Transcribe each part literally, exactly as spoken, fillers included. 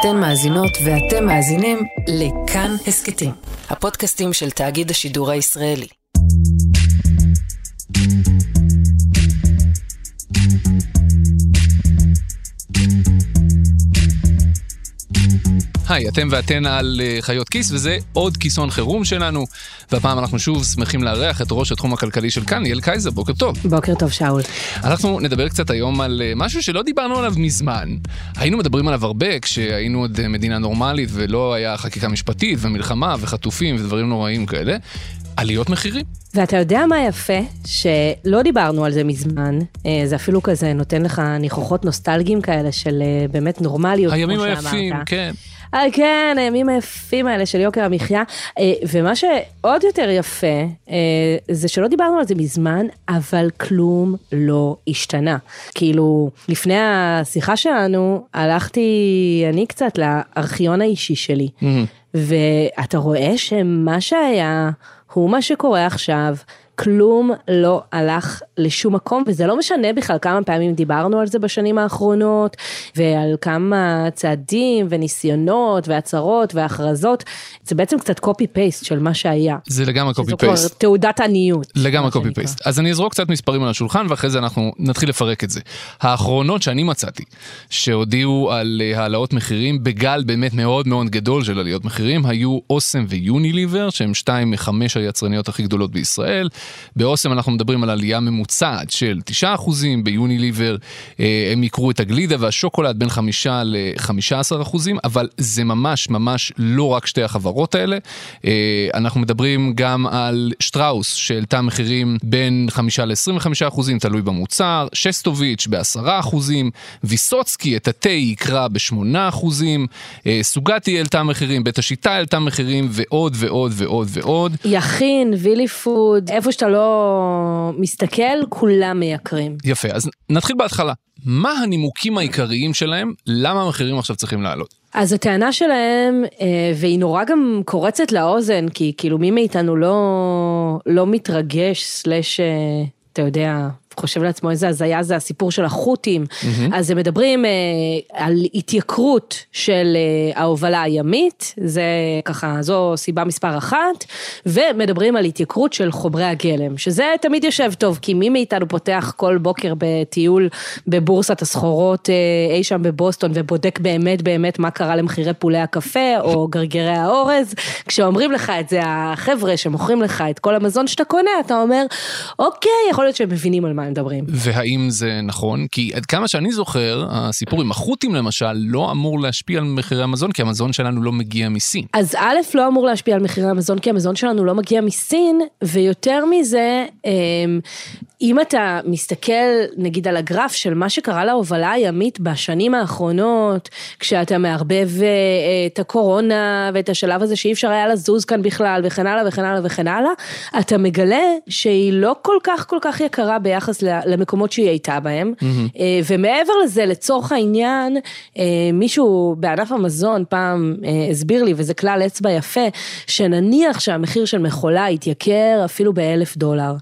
אתן מאזינות ואתם מאזינים לכאן הסקטים, הפודקאסטים של תאגיד השידור הישראלי. היי, אתם ואתן על חיות כיס, וזה עוד כיסון חירום שלנו, והפעם אנחנו שוב שמחים לארח את ראש התחום הכלכלי של כאן, ליאל קייזר. בוקר טוב. בוקר טוב, שאול. אנחנו נדבר קצת היום על משהו שלא דיברנו עליו מזמן. היינו מדברים עליו הרבה כשהיינו עוד מדינה נורמלית, ולא היה חקיקה משפטית ומלחמה וחטופים ודברים נוראים כאלה. עליות מחירים. ואתה יודע מה יפה? שלא דיברנו על זה מזמן, זה אפילו כזה נותן לך ניחוחות נוסטלגיים כאלה של באמת נורמליות, הימים היפים, כן. כן, הימים היפים האלה של יוקר המחיה, ומה שעוד יותר יפה, זה שלא דיברנו על זה מזמן, אבל כלום לא השתנה. כאילו, לפני השיחה שלנו, הלכתי אני קצת לארכיון האישי שלי, ואתה רואה שמה שהיה הוא מה שקורה עכשיו, כלום לא הלך לשום מקום, וזה לא משנה בכלל כמה פעמים דיברנו על זה בשנים האחרונות, ועל כמה צעדים וניסיונות והצהרות והכרזות, זה בעצם קצת קופי-פייסט של מה שהיה. זה לגמרי קופי-פייסט. זו תעודת עניות. לגמרי קופי-פייסט. אז אני אזרוק קצת מספרים על השולחן, ואחרי זה אנחנו נתחיל לפרק את זה. האחרונות שאני מצאתי, שהודיעו על העלאות מחירים, בגל באמת מאוד מאוד גדול של עליות מחירים, היו אוסם ויוניליבר, שהם שתיים מחמש היצרניות הכי גדולות בישראל. באוסם אנחנו מדברים על עלייה ממוצעת של תשעה אחוזים, ביוניליבר הם יקרו את הגלידה והשוקולד בין חמישה לחמישה עשר אחוזים, אבל זה ממש ממש לא רק שתי החברות האלה, אנחנו מדברים גם על שטראוס שהעלתה מחירים בין חמישה לעשרים וחמישה אחוזים, תלוי במוצר, שסטוביץ' בעשרה אחוזים, ויסוצקי את התה יקרה בשמונה אחוזים, סוגתי העלתה מחירים, בית השיטה העלתה מחירים ועוד ועוד ועוד ועוד. יכין, וילי פוד, איפה שאתה לא מסתכל, כולם מייקרים. יפה, אז נתחיל בהתחלה. מה הנימוקים העיקריים שלהם? למה המחירים עכשיו צריכים לעלות? אז הטענה שלהם, והיא נורא גם קורצת לאוזן, כי כאילו מי מאיתנו לא, לא מתרגש, סלש, אתה יודע, חושב לעצמו איזה הזיה, זה הסיפור של החוטים, mm-hmm. אז הם מדברים אה, על התייקרות של אה, ההובלה הימית, זה ככה, זו סיבה מספר אחת, ומדברים על התייקרות של חומרי הגלם, שזה תמיד יושב טוב, כי מי מאיתנו פותח כל בוקר בטיול בבורסת הסחורות, אה, אי שם בבוסטון, ובודק באמת באמת מה קרה למחירי פולי הקפה, או גרגרי האורז, כשאומרים לך את זה, החבר'ה שמוכרים לך את כל המזון שאתה קונה, אתה אומר, אוקיי, יכול להיות שהם מבינים על מה מדברים. והאם זה נכון? כי עד כמה שאני זוכר, הסיפור עם החוטים למשל, לא אמור להשפיע על מחירי המזון, כי המזון שלנו לא מגיע מסין. אז א', לא אמור להשפיע על מחירי המזון, כי המזון שלנו לא מגיע מסין, ויותר מזה, אם אתה מסתכל, נגיד, על הגרף של מה שקרה להובלה הימית בשנים האחרונות, כשאתה מערבב את הקורונה, ואת השלב הזה שאי אפשר היה לזוז כאן בכלל, וכן הלאה, וכן הלאה, וכן הלאה, אתה מגלה שהיא לא כל כך, כל כך יקרה ביחד למקומות שהיא הייתה בהם, ומעבר לזה, לצורך העניין, מישהו בענף המזון פעם הסביר לי, וזה כלל אצבע יפה, שנניח שהמחיר של מחולה התייקר אפילו באלף דולר.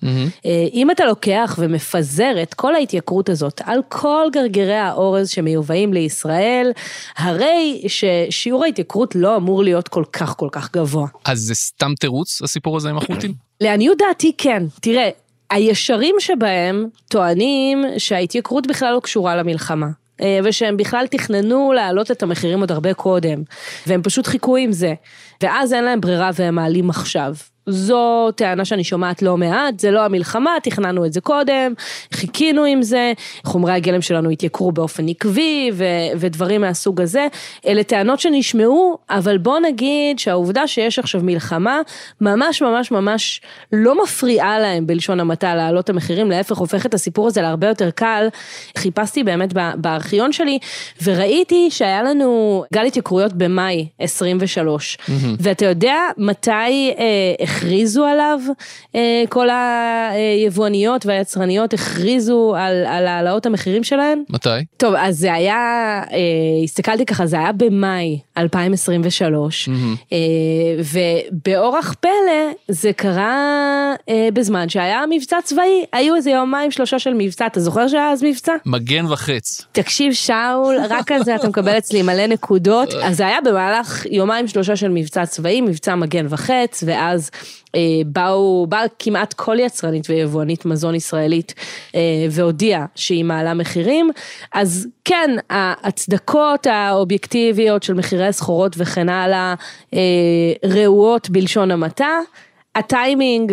אם אתה לוקח ומפזר את כל ההתייקרות הזאת על כל גרגרי האורז שמיובאים לישראל, הרי ששיעור ההתייקרות לא אמור להיות כל כך כל כך גבוה. אז זה סתם תירוץ, הסיפור הזה עם החוטים? לעניות דעתי כן, תראה, הישרים שבהם טוענים שההתייקרות בכלל לא קשורה למלחמה, ושהם בכלל תכננו להעלות את המחירים עוד הרבה קודם, והם פשוט חיכו עם זה, ואז אין להם ברירה והם מעלים עכשיו. זו טענה שאני שומעת לא מעט, זה לא המלחמה, תכננו את זה קודם, חיכינו עם זה, חומרי הגלם שלנו התייקרו באופן עקבי, ו- ודברים מהסוג הזה, אלה טענות שנשמעו, אבל בוא נגיד שהעובדה שיש עכשיו מלחמה, ממש ממש ממש לא מפריעה להם בלשון המטה להעלות המחירים, להפך הופך את הסיפור הזה להרבה יותר קל, חיפשתי באמת בארכיון שלי, וראיתי שהיה לנו גל התייקרויות במאי עשרים ושלוש, ואתה יודע מתי... הכריזו עליו, כל היבואניות והיצרניות הכריזו על העלאות המחירים שלהן. מתי? טוב, אז זה היה, הסתכלתי ככה, זה היה במאי אלפיים עשרים ושלוש, ובאורח פלא זה קרה בזמן שהיה מבצע צבאי, היו איזה יומיים שלושה של מבצע, אתה זוכר שהיה אז מבצע? מגן וחץ. תקשיב שאול, רק על זה אתה מקבל אצלי מלא נקודות, אז זה היה במהלך יומיים שלושה של מבצע צבאי, מבצע מגן וחץ, ואז אה, באו, באה כמעט כל יצרנית ויבואנית מזון ישראלית, אה, והודיעה שהיא מעלה מחירים, אז כן, ההצדקות האובייקטיביות של מחירי סחורות וכן הלאה, אה, ראויות בלשון המעטה, הטיימינג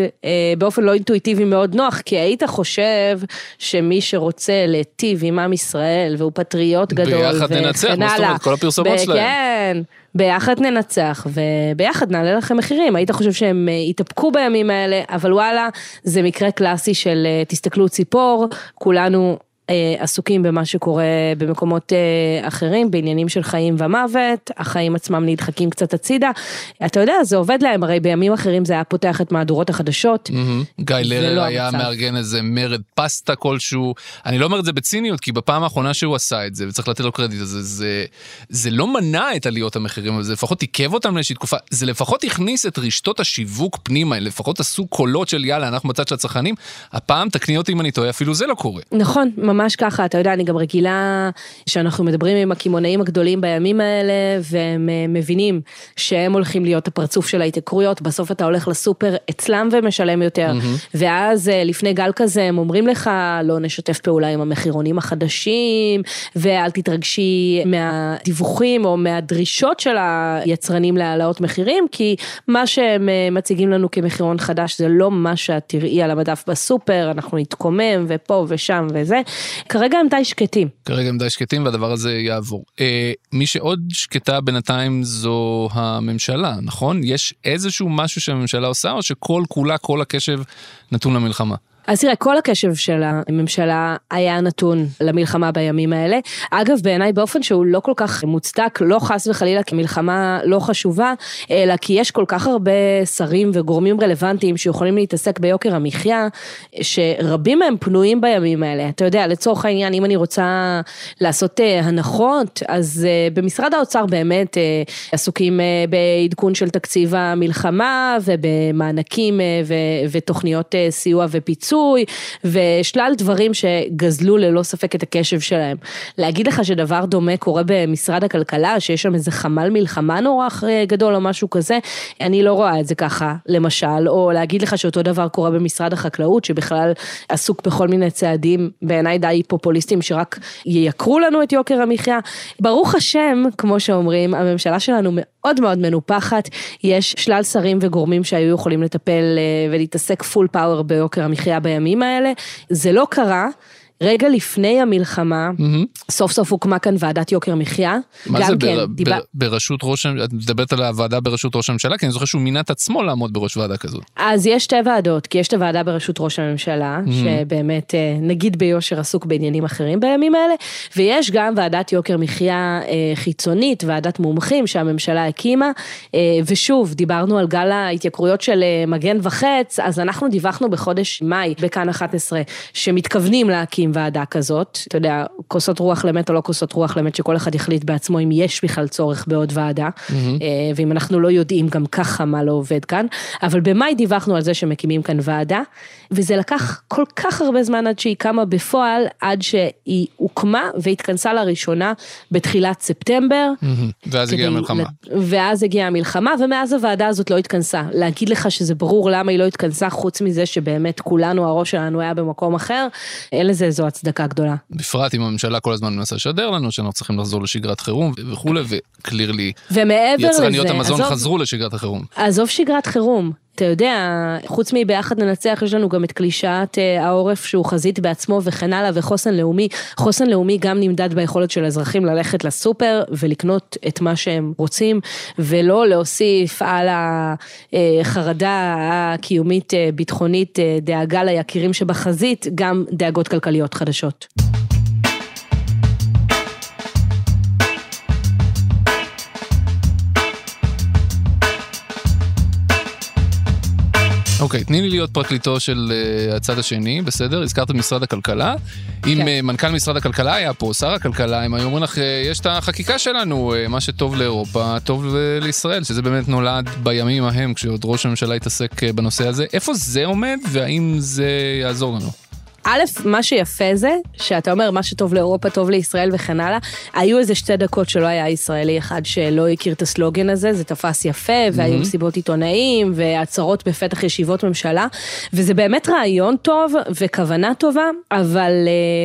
באופן לא אינטואיטיבי מאוד נוח, כי היית חושב שמי שרוצה להטיב עם עם ישראל, והוא פטריוט גדול, ביחד ננצח, מה זאת אומרת, כל הפרסומות שלהם. כן, ביחד ננצח, וביחד נעלה לכם מחירים. היית חושב שהם יתאפקו בימים האלה, אבל וואלה, זה מקרה קלאסי של תסתכלו ציפור, כולנו עסוקים במה שקורה במקומות אחרים, בעניינים של חיים ומוות, החיים עצמם נדחקים קצת הצידה, אתה יודע, זה עובד להם, הרי בימים אחרים זה היה פותח את מהדורות החדשות. גיא לרל היה מארגן איזה מרד פסטה כלשהו, אני לא אומר את זה בציניות, כי בפעם האחרונה שהוא עשה את זה, וצריך לתת לו קרדיט, זה לא מנע את עליות המחירים, זה לפחות עיכב אותם לאיזושהי תקופה, זה לפחות הכניס את רשתות השיווק פנימה, לפחות עשו קולות של יאללה, אנחנו מצד של הצרכנים, הפעם תקני אותי אם אני טועה, אפילו זה לא קורה. נכון, ממש ככה, אתה יודע, אני גם רגילה שאנחנו מדברים עם הכימונאים הגדולים בימים האלה, והם מבינים שהם הולכים להיות הפרצוף של ההתייקרויות, בסוף אתה הולך לסופר אצלם ומשלם יותר, mm-hmm. ואז לפני גל כזה הם אומרים לך, לא נשתף פעולה עם המחירונים החדשים, ואל תתרגשי מהדיווחים או מהדרישות של היצרנים להעלאות מחירים, כי מה שהם מציגים לנו כמחירון חדש, זה לא מה שאת תראי על המדף בסופר, אנחנו נתקומם ופה ושם וזה, כרגע הם די שקטים. כרגע הם די שקטים והדבר הזה יעבור. אה, מי שעוד שקטה בינתיים זו הממשלה, נכון? יש איזשהו משהו שהממשלה עושה או שכל כולה, כל הקשב נתון למלחמה? אז תראה, כל הקשב של הממשלה היה נתון למלחמה בימים האלה. אגב, בעיניי באופן שהוא לא כל כך מוצדק, לא חס וחלילה כמלחמה לא חשובה, אלא כי יש כל כך הרבה שרים וגורמים רלוונטיים שיכולים להתעסק ביוקר המחיה, שרבים מהם פנויים בימים האלה. אתה יודע, לצורך העניין, אם אני רוצה לעשות הנחות, אז במשרד האוצר באמת עסוקים בעדכון של תקציב המלחמה, ובמענקים ותוכניות סיוע ופיצוי, ושלל דברים שגזלו ללא ספק את הקשב שלהם. להגיד לך שדבר דומה קורה במשרד הכלכלה, שיש שם איזה חמל מלחמה נורא גדול או משהו כזה, אני לא רואה את זה ככה, למשל, או להגיד לך שאותו דבר קורה במשרד החקלאות, שבכלל עסוק בכל מיני צעדים, בעיניי די פופוליסטים, שרק ייקרו לנו את יוקר המחיה. ברוך השם, כמו שאומרים, הממשלה שלנו מאוד מאוד מנופחת, יש שלל שרים וגורמים שהיו יכולים לטפל ולהתעסק פול פאוור ביוקר המחיה, בימים האלה, זה לא קרה. רגע לפני המלחמה, mm-hmm. סוף סוף הוקמה כאן ועדת יוקר מחיה. מה גם זה, כן, בר, דיבה... בראשות ראש, את מדברת על הוועדה בראשות ראש הממשלה, כי אני זוכר שהוא מינת עצמו לעמוד בראש ועדה כזאת. אז יש שתי ועדות, כי יש את הוועדה בראשות ראש הממשלה, mm-hmm. שבאמת נגיד ביושר עסוק בעניינים אחרים בימים האלה, ויש גם ועדת יוקר מחיה חיצונית, ועדת מומחים שהממשלה הקימה, ושוב, דיברנו על גל ההתייקרויות של מגן וחץ, אז אנחנו דיווחנו בחודש מאי, בכאן אחת עשרה, שמתכוונים להקים ועדה כזאת, אתה יודע, כוסות רוח למת או לא כוסות רוח למת, שכל אחד יחליט בעצמו אם יש בכלל צורך בעוד ועדה, mm-hmm. ואם אנחנו לא יודעים גם ככה מה לא עובד כאן, אבל במאי דיווחנו על זה שמקימים כאן ועדה, וזה לקח כל כך הרבה זמן עד שהיא קמה בפועל, עד שהיא הוקמה והתכנסה לראשונה בתחילת ספטמבר. Mm-hmm. ואז הגיעה המלחמה. ואז הגיעה המלחמה, ומאז הוועדה הזאת לא התכנסה. להגיד לך שזה ברור למה היא לא התכנסה, חוץ מזה שבאמת כולנו, הראש שלנו היה במקום אחר, אלה זה זו הצדקה גדולה. בפרט אם הממשלה כל הזמן מנסה לשדר לנו, שאנחנו צריכים לחזור לשגרת חירום וכו', וקלירלי יצרניות המזון חזרו לשגרת החירום. עזוב שגרת חירום. אתה יודע, חוץ מביחד ננצח, יש לנו גם את קלישאת העורף שהוא חזית בעצמו וכן הלאה, וחוסן לאומי. חוסן לאומי גם נמדד ביכולת של אזרחים ללכת לסופר ולקנות את מה שהם רוצים, ולא להוסיף על החרדה הקיומית, ביטחונית, דאגה ליקירים שבחזית, גם דאגות כלכליות חדשות. אוקיי, תני לי להיות פרקליטו של uh, הצד השני, בסדר? הזכרת את משרד הכלכלה. כן. אם uh, מנכ"ל משרד הכלכלה היה פה, שר הכלכלה, הם היו אומרים לך, uh, יש את החקיקה שלנו, uh, מה שטוב לאירופה, טוב uh, לישראל, שזה באמת נולד בימים ההם, כשעוד ראש הממשלה התעסק uh, בנושא הזה. איפה זה עומד, והאם זה יעזור לנו? א', מה שיפה זה, שאתה אומר מה שטוב לאירופה, טוב לישראל וכן הלאה, היו איזה שתי דקות שלא היה ישראלי אחד שלא הכיר את הסלוגן הזה, זה תפס יפה, והיו מסיבות עיתונאים, והצהרות בפתח ישיבות ממשלה, וזה באמת רעיון טוב וכוונה טובה, אבל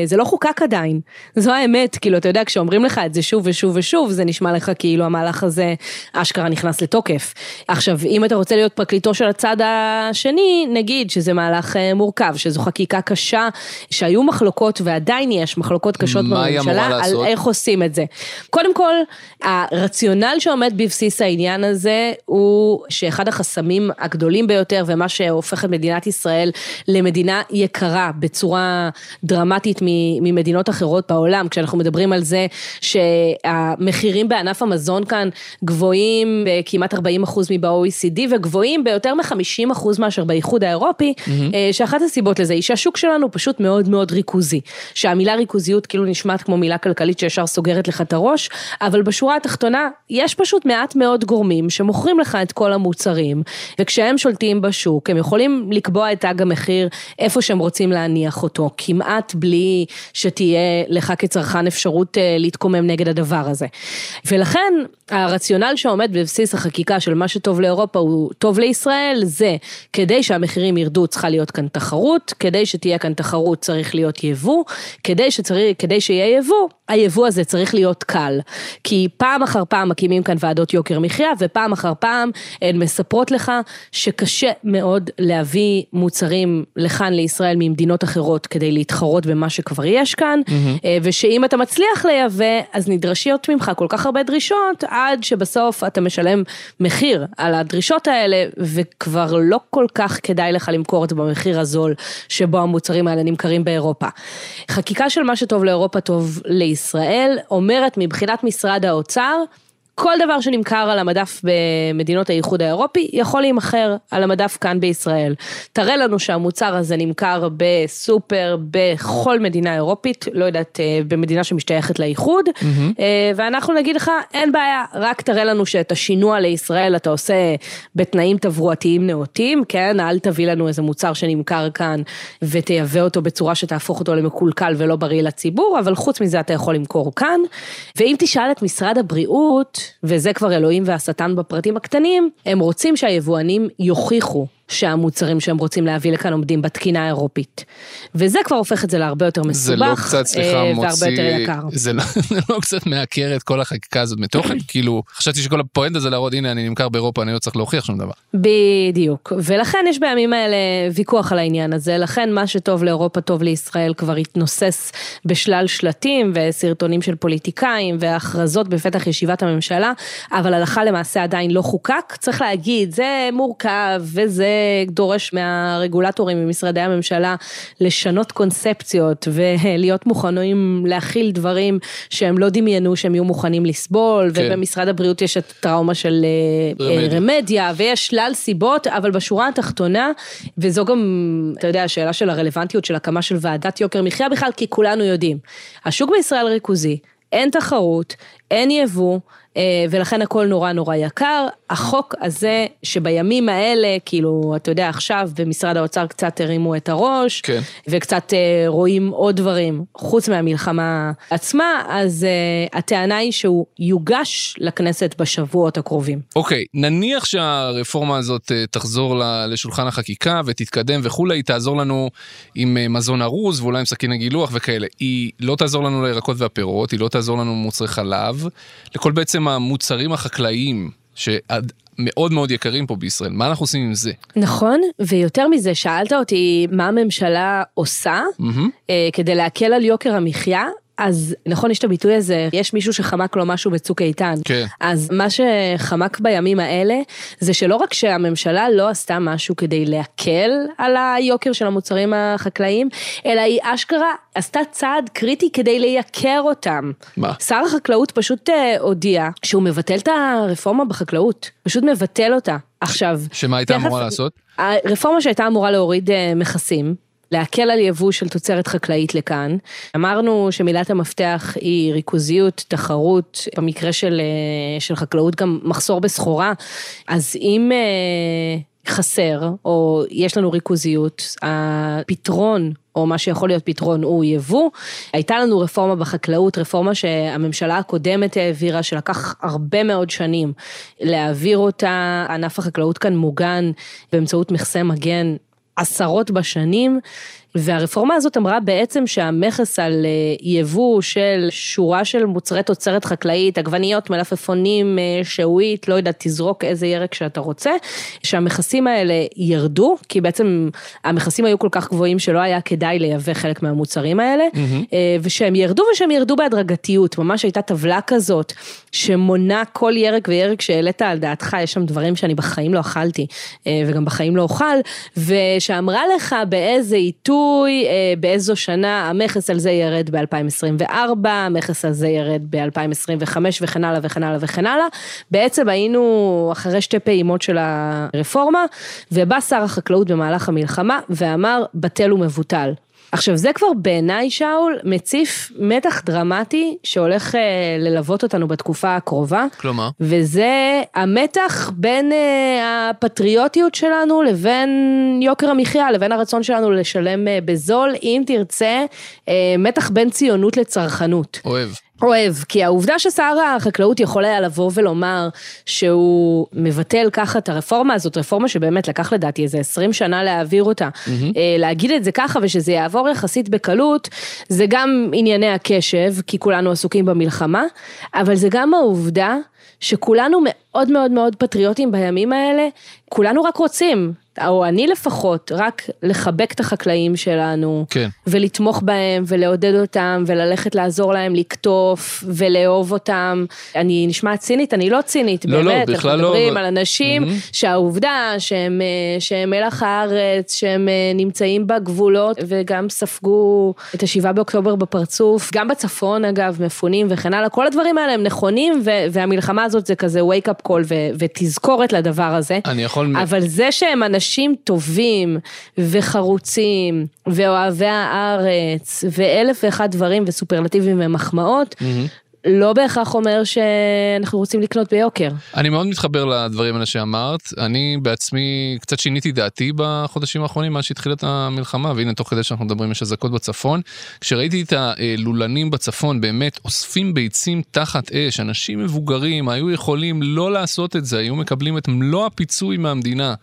זה לא חוקק עדיין. זו האמת, כאילו, אתה יודע, כשאומרים לך את זה שוב ושוב ושוב, זה נשמע לך כאילו המהלך הזה, אשכרה נכנס לתוקף. עכשיו, אם אתה רוצה להיות פרקליטו של הצד השני, נגיד שזה מהלך מורכב, שזו חקיקה קשה, שהיו מחלוקות ועדיין יש מחלוקות קשות בממשלה על איך עושים את זה. קודם כל, הרציונל שעומד בבסיס העניין הזה הוא שאחד החסמים הגדולים ביותר ומה שהופך את מדינת ישראל למדינה יקרה בצורה דרמטית ממדינות אחרות בעולם, כשאנחנו מדברים על זה שהמחירים בענף המזון כאן גבוהים בכמעט ארבעים אחוז מב-או אי סי די וגבוהים ביותר מ-חמישים אחוז מאשר באיחוד האירופי, שאחת הסיבות לזה היא שהשוק שלנו פשוט מאוד מאוד ריכוזי, שהמילה ריכוזיות כאילו נשמעת כמו מילה כלכלית שישר סוגרת לך את הראש, אבל בשורה התחתונה יש פשוט מעט מאוד גורמים שמוכרים לך את כל המוצרים, וכשהם שולטים בשוק, הם יכולים לקבוע את תג המחיר איפה שהם רוצים להניח אותו, כמעט בלי שתהיה לך כצרכן אפשרות להתקומם נגד הדבר הזה. ולכן הרציונל שעומד בבסיס החקיקה של מה שטוב לאירופה הוא טוב לישראל, זה כדי שהמחירים ירדו צריכה להיות כאן תחרות, כדי שתהיה כאן תחרות צריך להיות יבוא, כדי שצריך, כדי שיהיה יבוא, היבוא הזה צריך להיות קל, כי פעם אחר פעם מקימים כאן ועדות יוקר מחיה, ופעם אחר פעם הן מספרות לך שקשה מאוד להביא מוצרים לכאן לישראל ממדינות אחרות, כדי להתחרות במה שכבר יש כאן, mm-hmm. ושאם אתה מצליח לייבא, אז נדרשיות ממך כל כך הרבה דרישות, עד שבסוף אתה משלם מחיר על הדרישות האלה, וכבר לא כל כך כדאי לך למכור את במחיר הזול, שבו המוצרים האלה נמכרים באירופה. חקיקה של מה שטוב לאירופה טוב לישראל, ישראל אומרת מבחינת משרד האוצר, כל דבר שנמכר על המדף במדינות האיחוד האירופי, יכול להימכר על המדף כאן בישראל. תראה לנו שהמוצר הזה נמכר בסופר, בכל מדינה אירופית, לא יודעת, במדינה שמשתייכת לאיחוד, mm-hmm. ואנחנו נגיד לך, אין בעיה, רק תראה לנו שאת השינוע לישראל, אתה עושה בתנאים תברואתיים נאותים, כן, אל תביא לנו איזה מוצר שנמכר כאן, ותייבא אותו בצורה שתהפוך אותו למקולקל ולא בריא לציבור, אבל חוץ מזה אתה יכול למכור כאן. ואם תשאל את משרד הבריאות, וזה כבר אלוהים והשטן בפרטים הקטנים, הם רוצים שהיבואנים יוכיחו שהמוצרים שהם רוצים להביא לכאן עומדים בתקינה האירופית. וזה כבר הופך את זה להרבה יותר מסובך, לא קצת, סליחה, והרבה מוציא, יותר יקר. זה לא, לא קצת מעקר את כל החקיקה הזאת מתוכן, כאילו, חשבתי שכל הפואנט הזה להראות, הנה אני נמכר באירופה, אני לא צריך להוכיח שום דבר. בדיוק, ולכן יש בימים האלה ויכוח על העניין הזה, לכן מה שטוב לאירופה טוב לישראל כבר התנוסס בשלל שלטים, וסרטונים של פוליטיקאים, והכרזות בפתח ישיבת הממשלה, אבל הלכה למעשה עדיין לא חוקק, צריך להגיד, זה מורכב, וזה דורש מהרגולטורים ממשרדי הממשלה לשנות קונספציות ולהיות מוכנים להכיל דברים שהם לא דמיינו שהם יהיו מוכנים לסבול, כן. ובמשרד הבריאות יש את טראומה של רמדיה. רמדיה ויש שלל סיבות, אבל בשורה התחתונה, וזו גם אתה יודע, השאלה של הרלוונטיות של הקמה של ועדת יוקר מחיה בכלל, כי כולנו יודעים השוק בישראל ריכוזי, אין תחרות, אין יבוא, ולכן הכל נורא נורא יקר. החוק הזה שבימים האלה, כאילו, אתה יודע, עכשיו במשרד האוצר קצת הרימו את הראש, כן. וקצת רואים עוד דברים חוץ מהמלחמה עצמה, אז uh, הטענה היא שהוא יוגש לכנסת בשבועות הקרובים. אוקיי, okay, נניח שהרפורמה הזאת תחזור לשולחן החקיקה ותתקדם וכולי, היא תעזור לנו עם מזון ארוז ואולי עם סכין הגילוח וכאלה. היא לא תעזור לנו לירקות והפירות, היא לא תעזור לנו מוצרי חלב, לכל בעצם המוצרים החקלאיים שמאוד מאוד יקרים פה בישראל. מה אנחנו עושים עם זה? נכון, ויותר מזה, שאלת אותי מה הממשלה עושה, mm-hmm. כדי להקל על יוקר המחיה, אז נכון, יש את הביטוי הזה, יש מישהו שחמק לו משהו בצוק איתן. כן. אז מה שחמק בימים האלה, זה שלא רק שהממשלה לא עשתה משהו כדי להקל על היוקר של המוצרים החקלאיים, אלא היא אשכרה עשתה צעד קריטי כדי לייקר אותם. מה? שר החקלאות פשוט הודיע שהוא מבטל את הרפורמה בחקלאות, פשוט מבטל אותה. עכשיו... שמה הייתה אמורה לעשות? הרפורמה שהייתה אמורה להוריד מכסים, להקל על יבוא של תוצרת חקלאית לכאן. אמרנו שמילת המפתח היא ריכוזיות, תחרות, במקרה של, של חקלאות גם מחסור בסחורה, אז אם חסר או יש לנו ריכוזיות, הפתרון או מה שיכול להיות פתרון הוא יבוא. הייתה לנו רפורמה בחקלאות, רפורמה שהממשלה הקודמת העבירה, שלקח הרבה מאוד שנים להעביר אותה. ענף החקלאות כאן מוגן באמצעות מכסה מגן, עשרות בשנים, והרפורמה הזאת אמרה בעצם שהמכס על יבוא של שורה של מוצרי תוצרת חקלאית, עגבניות, מלפפונים, שעועית, לא יודע, תזרוק איזה ירק שאתה רוצה, שהמכסים האלה ירדו, כי בעצם המכסים היו כל כך גבוהים שלא היה כדאי לייבא חלק מהמוצרים האלה, mm-hmm. ושהם ירדו ושהם ירדו בהדרגתיות, ממש הייתה טבלה כזאת, שמונה כל ירק וירק שהעלית על דעתך, יש שם דברים שאני בחיים לא אכלתי, וגם בחיים לא אוכל, ושאמרה לך באיזה איתו, באיזו שנה המכס על זה ירד ב-אלפיים עשרים וארבע, המכס על זה ירד ב-אלפיים עשרים וחמש וכן הלאה וכן הלאה וכן הלאה. בעצם היינו אחרי שתי פעימות של הרפורמה, ובא שר החקלאות במהלך המלחמה ואמר בטל ומבוטל. עכשיו זה כבר בעיניי שאול מציף מתח דרמטי שהולך אה, ללוות אותנו בתקופה הקרובה. כלומר? וזה המתח בין אה, הפטריוטיות שלנו לבין יוקר המחיה, לבין הרצון שלנו לשלם אה, בזול, אם תרצה, אה, מתח בין ציונות לצרכנות. אוהב. אוהב, כי העובדה ששר החקלאות יכול היה לבוא ולומר שהוא מבטל ככה את הרפורמה הזאת, רפורמה שבאמת לקח לדעתי איזה עשרים שנה להעביר אותה, mm-hmm. להגיד את זה ככה ושזה יעבור יחסית בקלות, זה גם ענייני הקשב, כי כולנו עסוקים במלחמה, אבל זה גם העובדה שכולנו מאוד מאוד מאוד פטריוטים בימים האלה, כולנו רק רוצים, או אני לפחות, רק לחבק את החקלאים שלנו, כן. ולתמוך בהם, ולעודד אותם, וללכת לעזור להם, לקטוף, ולאהוב אותם. אני נשמעת צינית, אני לא צינית, לא, באמת, לא, אנחנו מדברים לא... על אנשים, mm-hmm. שהעובדה שהם, שהם מלח הארץ, שהם נמצאים בגבולות, וגם ספגו את השבעה באוקטובר בפרצוף, גם בצפון אגב, מפונים וכן הלאה, כל הדברים האלה הם נכונים, ו- והמלחמה הזאת זה כזה wake-up call, ו- ותזכורת לדבר הזה. אני יכול... אבל זה שהם אנשים, אנשים טובים וחרוצים ואוהבי הארץ ואלף ואחת דברים וסופרלטיבים ומחמאות, mm-hmm. לא בהכרח אומר שאנחנו רוצים לקנות ביוקר. אני מאוד מתחבר לדברים האלה שאמרת, אני בעצמי קצת שיניתי דעתי בחודשים האחרונים מאז שהתחילת המלחמה, והנה תוך כדי שאנחנו מדברים יש הזקות בצפון, כשראיתי את הלולנים בצפון באמת אוספים ביצים תחת אש, אנשים מבוגרים היו יכולים לא לעשות את זה, היו מקבלים את מלוא הפיצוי מהמדינה,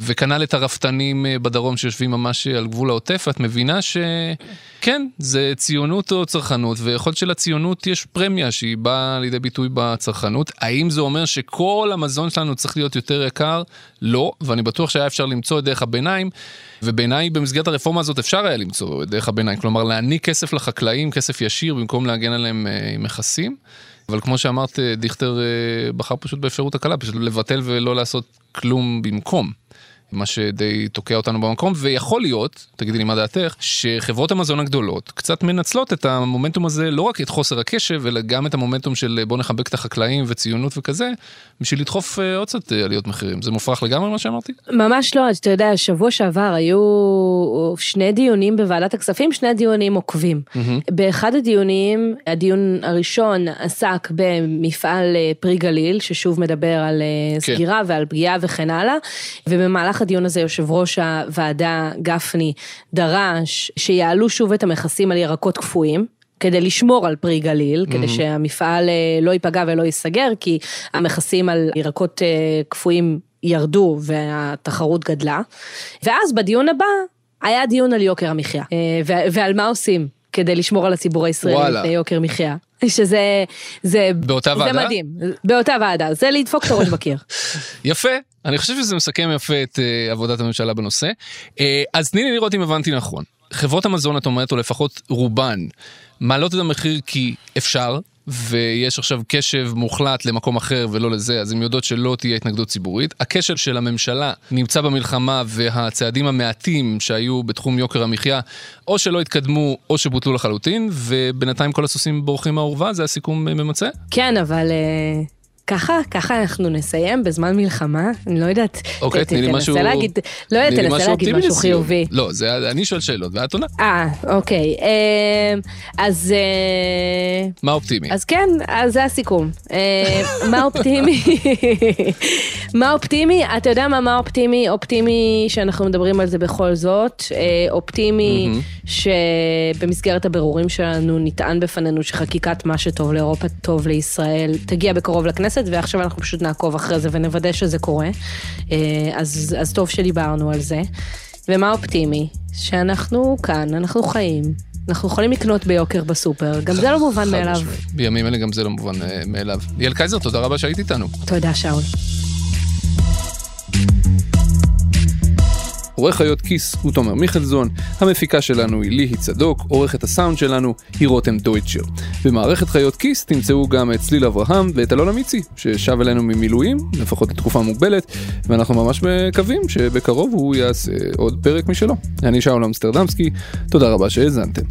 וכנ"ל את הרפתנים בדרום שיושבים ממש על גבול העוטף, את מבינה שכן, זה ציונות או צרכנות, ויכול שלציונות יש פרמיה שהיא באה לידי ביטוי בצרכנות. האם זה אומר שכל המזון שלנו צריך להיות יותר יקר? לא, ואני בטוח שהיה אפשר למצוא את דרך הביניים, וביניי במסגרת הרפורמה הזאת אפשר היה למצוא את דרך הביניים, כלומר להעניק כסף לחקלאים, כסף ישיר, במקום להגן עליהם עם מכסים. אבל כמו שאמרת, דיכטר בחר פשוט באפשרות הקלה, פשוט לבטל ולא לעשות כלום במקום. מה שדי תוקע אותנו במקום, ויכול להיות, תגידי לי מה דעתך, שחברות המזון הגדולות קצת מנצלות את המומנטום הזה, לא רק את חוסר הקשב, אלא גם את המומנטום של בוא נחבק את החקלאים וציונות וכזה, בשביל לדחוף עוד קצת עליות מחירים. זה מופרך לגמרי מה שאמרתי? ממש לא, אתה יודע, שבוע שעבר היו שני דיונים בוועדת הכספים, שני דיונים עוקבים. Mm-hmm. באחד הדיונים, הדיון הראשון עסק במפעל פרי גליל, ששוב מדבר על סגירה, כן. ועל פגיעה וכן הלאה, ובמהלך הדיון הזה יושב ראש הוועדה גפני דרש שיעלו שוב את המכסים על ירקות קפואים כדי לשמור על פרי גליל, mm-hmm. כדי שהמפעל לא ייפגע ולא ייסגר, כי המכסים על ירקות קפואים ירדו והתחרות גדלה. ואז בדיון הבא היה דיון על יוקר המחיה, ו- ועל מה עושים כדי לשמור על הציבור הישראלי לפני יוקר מחיה. שזה, זה, באותה ועדה? זה מדהים, באותה ועדה, זה לדפוק את הראש בקיר. יפה, אני חושב שזה מסכם יפה את uh, עבודת הממשלה בנושא, uh, אז תני לי לראות אם הבנתי נכון. חברות המזון, את אומרת, או לפחות רובן, מעלות את המחיר כי אפשר, ויש עכשיו קשב מוחלט למקום אחר ולא לזה, אז הן יודעות שלא תהיה התנגדות ציבורית. הקשב של הממשלה נמצא במלחמה, והצעדים המעטים שהיו בתחום יוקר המחיה, או שלא התקדמו, או שבוטלו לחלוטין, ובינתיים כל הסוסים בורחים מהאורווה, זה הסיכום ממצא? כן, אבל... ככה, ככה אנחנו נסיים בזמן מלחמה, אני לא יודעת, אוקיי, תני לי משהו, לא יודעת, תנסה להגיד משהו חיובי. לא, אני שואל שאלות, ואת עונה. אה, אוקיי, אז... מה אופטימי? אז כן, אז זה הסיכום. מה אופטימי? מה אופטימי? אתה יודע מה, מה אופטימי? אופטימי שאנחנו מדברים על זה בכל זאת, אופטימי שבמסגרת הבירורים שלנו נטען בפנינו שחקיקת מה שטוב לאירופה, טוב לישראל, תגיע בקרוב לכנסת, ועכשיו אנחנו פשוט נעקוב אחרי זה ונוודא שזה קורה. אז, אז טוב שדיברנו על זה. ומה אופטימי? שאנחנו כאן, אנחנו חיים, אנחנו יכולים לקנות ביוקר בסופר, גם זה לא מובן מאליו. בימים אלה גם זה לא מובן מאליו. ליאל קייזר, תודה רבה שהיית איתנו. תודה, שאול. עורך חיות כיס הוא תומר מיכלזון, המפיקה שלנו היא ליהי צדוק, עורכת הסאונד שלנו היא רותם דויטשר. במערכת חיות כיס תמצאו גם את סליל אברהם ואת אלון אמיצי, ששב אלינו ממילואים, לפחות לתקופה מוגבלת, ואנחנו ממש מקווים שבקרוב הוא יעשה עוד פרק משלו. אני שאול אמסטרדמסקי, תודה רבה שהאזנתם.